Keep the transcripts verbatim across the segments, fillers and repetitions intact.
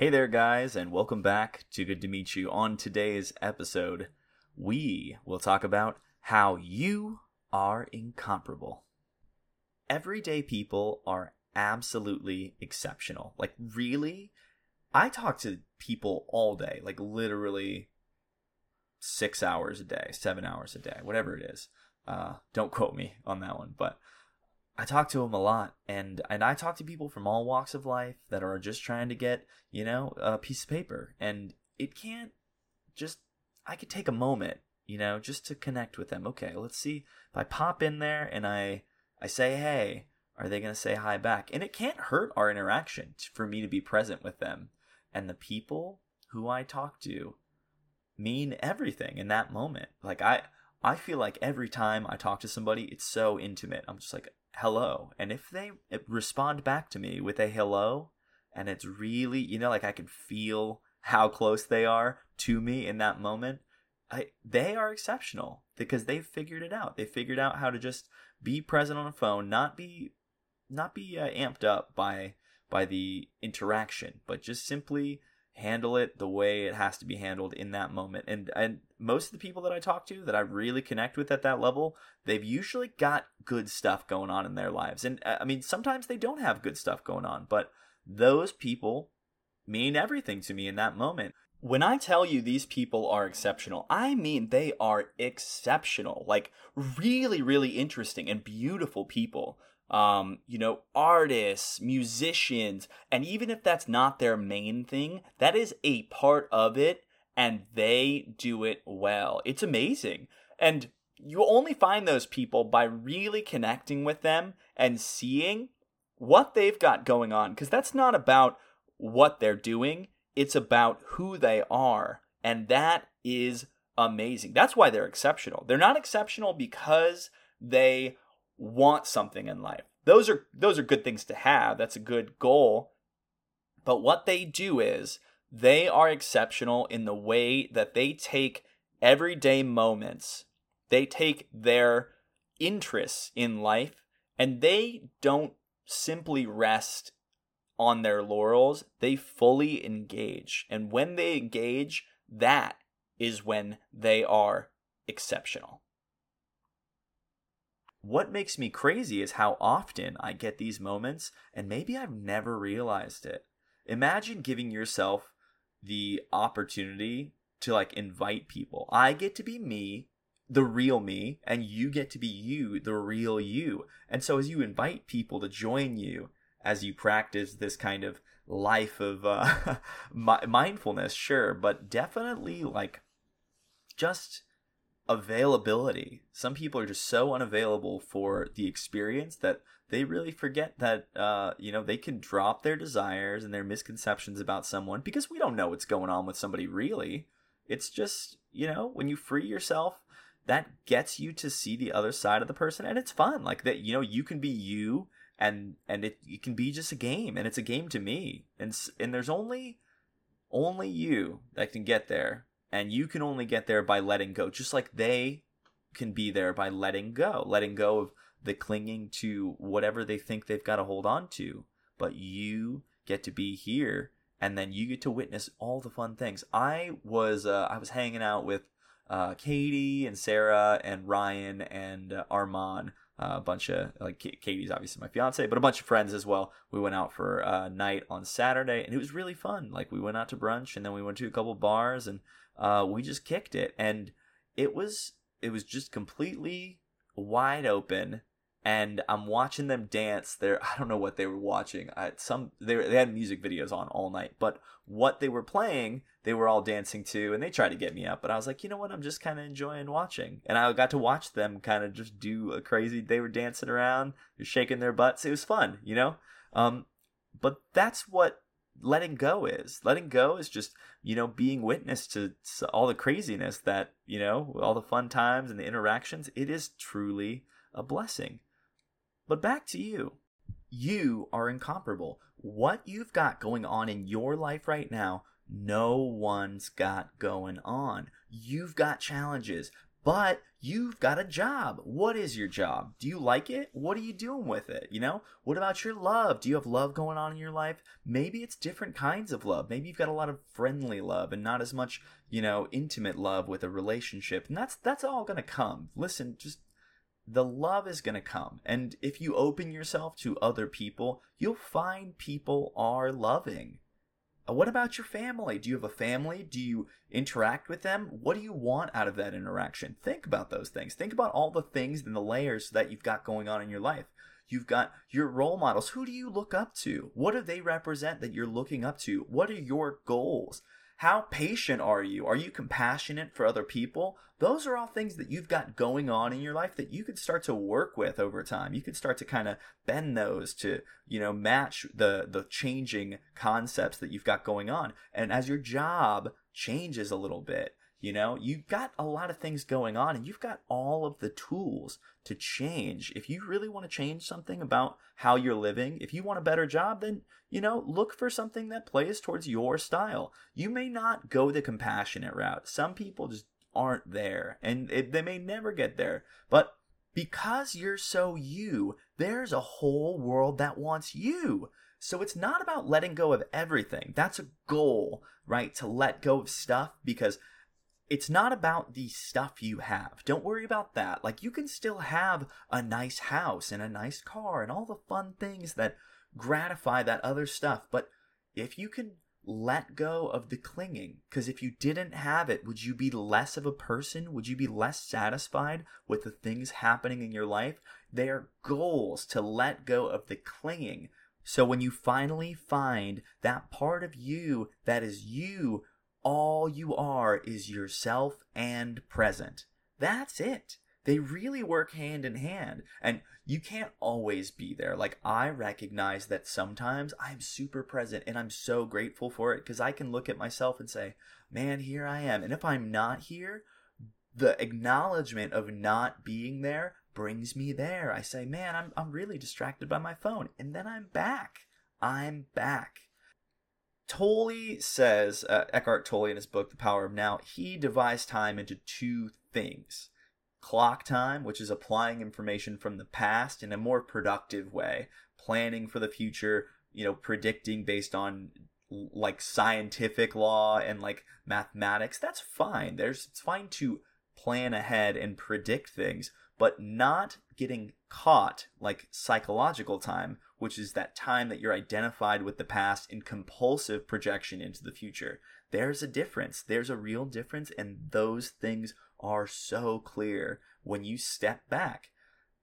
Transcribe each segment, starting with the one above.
Hey there, guys, and welcome back to Good to Meet You. On today's episode, we will talk about how you are incomparable. Everyday people are absolutely exceptional. Like, really? I talk to people all day, like literally six hours a day, seven hours a day, whatever it is. Uh, don't quote me on that one, but I talk to them a lot, and, and I talk to people from all walks of life that are just trying to get, you know, a piece of paper. And it can't just, I could take a moment, you know, just to connect with them. Okay, let's see if I pop in there and I, I say, hey, are they going to say hi back? And it can't hurt our interaction for me to be present with them. And the people who I talk to mean everything in that moment. Like I, I feel like every time I talk to somebody, it's so intimate. I'm just like, hello. And if they respond back to me with a hello, and it's really, you know, like I can feel how close they are to me in that moment, I, they are exceptional because they've figured it out. They figured out how to just be present on a phone, not be not be uh, amped up by by the interaction, but just simply handle it the way it has to be handled in that moment. And and most of the people that I talk to that I really connect with at that level, they've usually got good stuff going on in their lives. And I mean, sometimes they don't have good stuff going on, but those people mean everything to me in that moment. When I tell you these people are exceptional, I mean they are exceptional, like really, really interesting and beautiful people. Um, you know, artists, musicians, and even if that's not their main thing, that is a part of it, and they do it well. It's amazing. And you only find those people by really connecting with them and seeing what they've got going on, because that's not about what they're doing. It's about who they are, and that is amazing. That's why they're exceptional. They're not exceptional because they want something in life. Those are those are good things to have. That's a good goal. But what they do is they are exceptional in the way that they take everyday moments. They take their interests in life, and they don't simply rest on their laurels. They fully engage. And when they engage, that is when they are exceptional. What makes me crazy is how often I get these moments, and maybe I've never realized it. Imagine giving yourself the opportunity to like invite people. I get to be me, the real me, and you get to be you, the real you. And so as you invite people to join you, as you practice this kind of life of uh, mindfulness, sure, but definitely like just availability. Some people are just so unavailable for the experience that they really forget that, uh, you know, they can drop their desires and their misconceptions about someone, because we don't know what's going on with somebody really. It's just, you know, when you free yourself, that gets you to see the other side of the person, and it's fun. Like that, you know, you can be you, and and it, it can be just a game, and it's a game to me. And and there's only only you that can get there. And you can only get there by letting go, just like they can be there by letting go, letting go of the clinging to whatever they think they've got to hold on to. But you get to be here, and then you get to witness all the fun things. I was uh, I was hanging out with uh, Katie and Sarah and Ryan and uh, Armand, uh, a bunch of like Katie's obviously my fiance, but a bunch of friends as well. We went out for a night on Saturday, and it was really fun. Like we went out to brunch, and then we went to a couple bars, and Uh, we just kicked it, and it was it was just completely wide open. And I'm watching them dance. There, I don't know what they were watching. I, some they they had music videos on all night, but what they were playing, they were all dancing to, and they tried to get me up. But I was like, you know what? I'm just kind of enjoying watching, and I got to watch them kind of just do a crazy. They were dancing around, they were shaking their butts. It was fun, you know. Um, but that's what letting go is. Letting go is just, you know, being witness to all the craziness that, you know, all the fun times and the interactions. It is truly a blessing. But back to you. You are incomparable. What you've got going on in your life right now, no one's got going on. You've got challenges. but you've got a job. What is your job? Do you like it? What are you doing with it? You know, what about your love? Do you have love going on in your life? Maybe it's different kinds of love. Maybe you've got a lot of friendly love and not as much, you know, intimate love with a relationship. And that's, that's all going to come. Listen, just the love is going to come. And if you open yourself to other people, you'll find people are loving. What about your family? Do you have a family? Do you interact with them? What do you want out of that interaction? Think about those things. Think about all the things and the layers that you've got going on in your life. You've got your role models. Who do you look up to? What do they represent that you're looking up to? What are your goals? How patient are you? Are you compassionate for other people? Those are all things that you've got going on in your life that you can start to work with over time. You can start to kind of bend those to, you know, match the, the changing concepts that you've got going on. And as your job changes a little bit, you know, you've got a lot of things going on and you've got all of the tools to change. If you really want to change something about how you're living, if you want a better job, then, you know, look for something that plays towards your style. You may not go the compassionate route. Some people just aren't there and it, they may never get there. But because you're so you, there's a whole world that wants you. So it's not about letting go of everything. That's a goal, right? To let go of stuff, because it's not about the stuff you have. Don't worry about that. Like, you can still have a nice house and a nice car and all the fun things that gratify that other stuff. But if you can let go of the clinging, because if you didn't have it, would you be less of a person? Would you be less satisfied with the things happening in your life? They are goals to let go of the clinging. So when you finally find that part of you that is you, all you are is yourself and present. That's it. They really work hand in hand. And you can't always be there. Like, I recognize that sometimes I'm super present and I'm so grateful for it, because I can look at myself and say, man, here I am. And if I'm not here, the acknowledgement of not being there brings me there. I say, man, I'm I'm really distracted by my phone. And then I'm back. I'm back. Tolle says, uh, Eckhart Tolle in his book, The Power of Now, he divides time into two things. Clock time, which is applying information from the past in a more productive way, planning for the future, you know, predicting based on like scientific law and like mathematics. That's fine. There's, it's fine to plan ahead and predict things, but not getting caught like psychological time, which is that time that you're identified with the past in compulsive projection into the future. There's a difference. There's a real difference. And those things are so clear when you step back.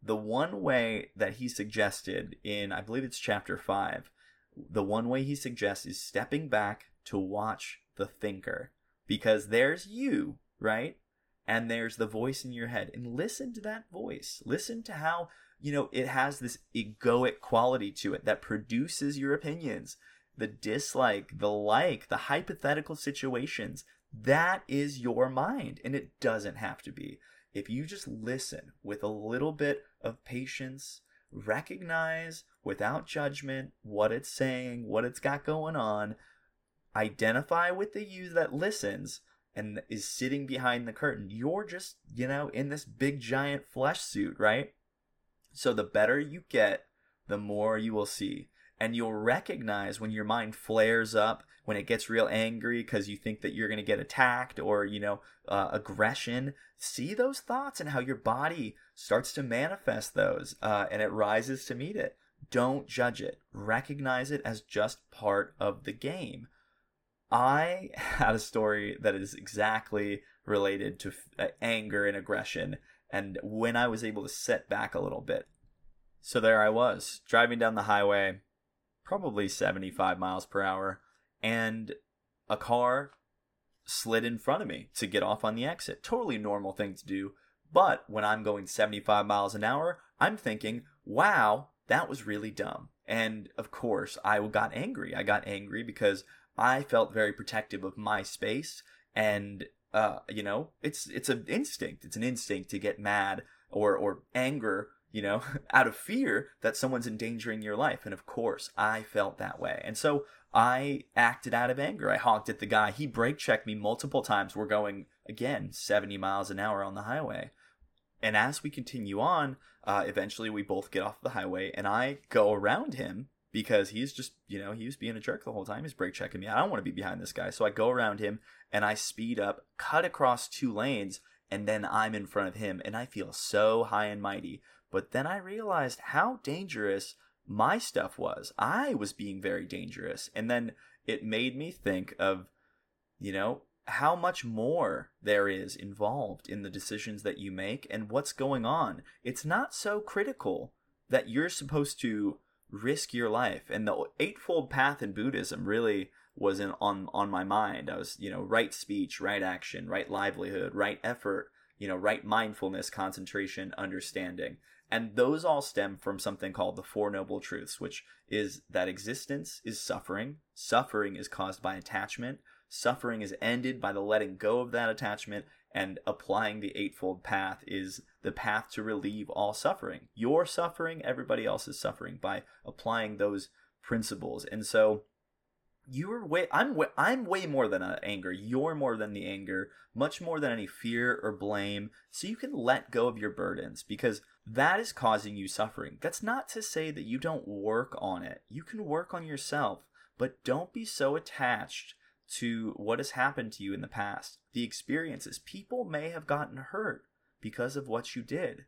The one way that he suggested in, I believe it's chapter five, the one way he suggests is stepping back to watch the thinker, because there's you, right? And there's the voice in your head, and listen to that voice. Listen to how, you know, it has this egoic quality to it that produces your opinions, the dislike, the like, the hypothetical situations. That is your mind, and it doesn't have to be. If you just listen with a little bit of patience, recognize without judgment what it's saying, what it's got going on, identify with the you that listens and is sitting behind the curtain. You're just, you know, in this big giant flesh suit, right? So the better you get, the more you will see. And you'll recognize when your mind flares up, when it gets real angry because you think that you're going to get attacked or, you know, uh, aggression. See those thoughts and how your body starts to manifest those uh, and it rises to meet it. Don't judge it. Recognize it as just part of the game. I had a story that is exactly related to f- anger and aggression, and when I was able to set back a little bit. So there I was, driving down the highway, probably seventy-five miles per hour, and a car slid in front of me to get off on the exit. Totally normal thing to do. But when I'm going seventy-five miles an hour, I'm thinking, wow, that was really dumb. And of course, I got angry. I got angry because I felt very protective of my space, and Uh, you know, it's it's an instinct. It's an instinct to get mad or, or anger, you know, out of fear that someone's endangering your life. And of course, I felt that way. And so I acted out of anger. I honked at the guy. He brake checked me multiple times. We're going, again, seventy miles an hour on the highway. And as we continue on, uh, eventually we both get off the highway, and I go around him because he's just, you know, he was being a jerk the whole time. He's brake checking me. I don't want to be behind this guy. So I go around him, and I speed up, cut across two lanes, and then I'm in front of him, and I feel so high and mighty. But then I realized how dangerous my stuff was. I was being very dangerous. And then it made me think of, you know, how much more there is involved in the decisions that you make and what's going on. It's not so critical that you're supposed to risk your life. And the Eightfold Path in Buddhism really was in, on, on my mind. I was, you know, right speech, right action, right livelihood, right effort, you know, right mindfulness, concentration, understanding. And those all stem from something called the Four Noble Truths, which is that existence is suffering. Suffering is caused by attachment. Suffering is ended by the letting go of that attachment. And applying the Eightfold Path is the path to relieve all suffering. Your suffering, everybody else's suffering, by applying those principles. And so you're way, I'm way, I'm way more than an anger. You're more than the anger, much more than any fear or blame. So you can let go of your burdens, because that is causing you suffering. That's not to say that you don't work on it. You can work on yourself, but don't be so attached to what has happened to you in the past. The experiences, people may have gotten hurt because of what you did,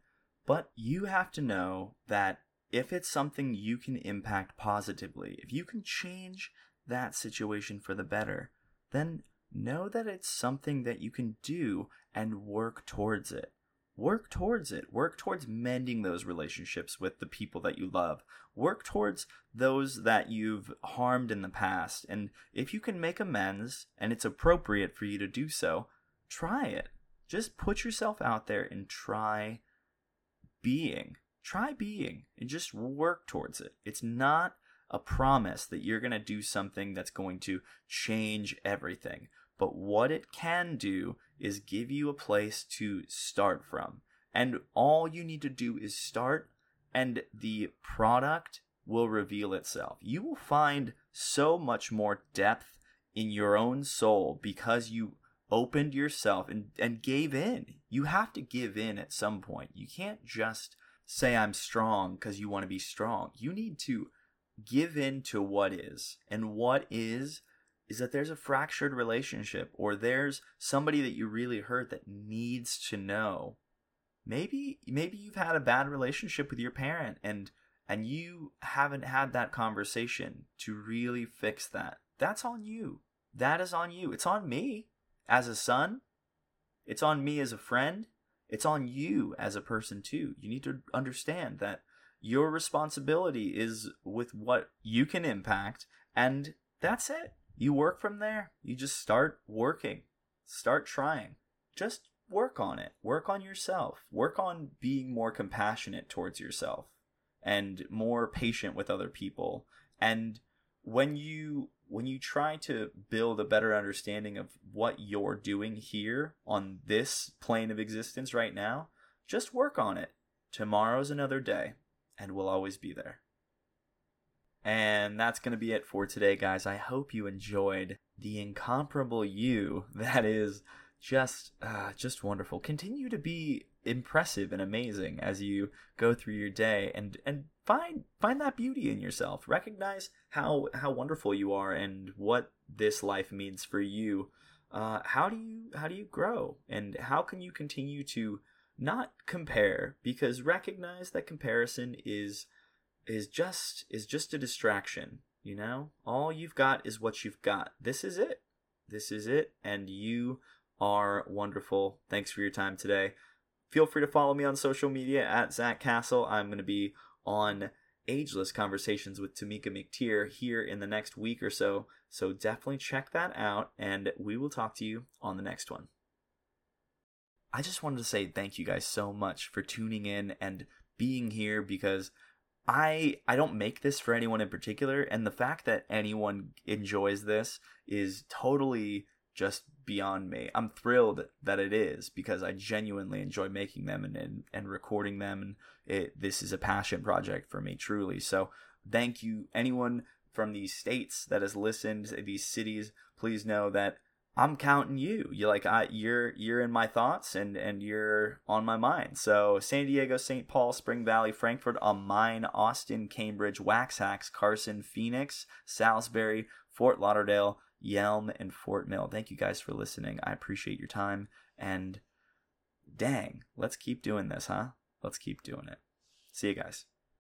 but you have to know that if it's something you can impact positively, if you can change that situation for the better, then know that it's something that you can do and work towards it. Work towards it. Work towards mending those relationships with the people that you love. Work towards those that you've harmed in the past. And if you can make amends and it's appropriate for you to do so, try it. Just put yourself out there and try being. Try being and just work towards it. It's not a promise that you're going to do something that's going to change everything. But what it can do is give you a place to start from. And all you need to do is start, and the product will reveal itself. You will find so much more depth in your own soul because you opened yourself and, and gave in. You have to give in at some point. You can't just say I'm strong because you want to be strong. You need to give in to what is. And what is is that there's a fractured relationship, or there's somebody that you really hurt that needs to know. Maybe maybe you've had a bad relationship with your parent, and and you haven't had that conversation to really fix that. That's on you. That is on you. It's on me as a son. It's on me as a friend. It's on you as a person too. You need to understand that your responsibility is with what you can impact, and that's it. You work from there. You just start working. Start trying. Just work on it. Work on yourself. Work on being more compassionate towards yourself and more patient with other people. And when you when you try to build a better understanding of what you're doing here on this plane of existence right now, just work on it. Tomorrow's another day, and we'll always be there. And that's going to be it for today, guys. I hope you enjoyed the incomparable you. That is just uh, just wonderful. Continue to be impressive and amazing as you go through your day, and, and find find that beauty in yourself. Recognize how, how wonderful you are and what this life means for you. Uh, how do you how do you grow, and how can you continue to not compare? Because recognize that comparison is... is just is just a distraction, you know? All you've got is what you've got. This is it. This is it, and you are wonderful. Thanks for your time today. Feel free to follow me on social media at Zach Castle. I'm going to be on Ageless Conversations with Tamika McTeer here in the next week or so, so definitely check that out, and we will talk to you on the next one. I just wanted to say thank you guys so much for tuning in and being here, because I I don't make this for anyone in particular, and the fact that anyone enjoys this is totally just beyond me. I'm thrilled that it is, because I genuinely enjoy making them and, and, and recording them. And it, this is a passion project for me, truly. So thank you, anyone, from these states that has listened, these cities, please know that I'm counting you. You're like, I, you're, you're in my thoughts and, and you're on my mind. So San Diego, Saint Paul, Spring Valley, Frankfurt on Main, Austin, Cambridge, Waxahachie, Carson, Phoenix, Salisbury, Fort Lauderdale, Yelm, and Fort Mill. Thank you guys for listening. I appreciate your time, and dang, let's keep doing this, huh? Let's keep doing it. See you guys.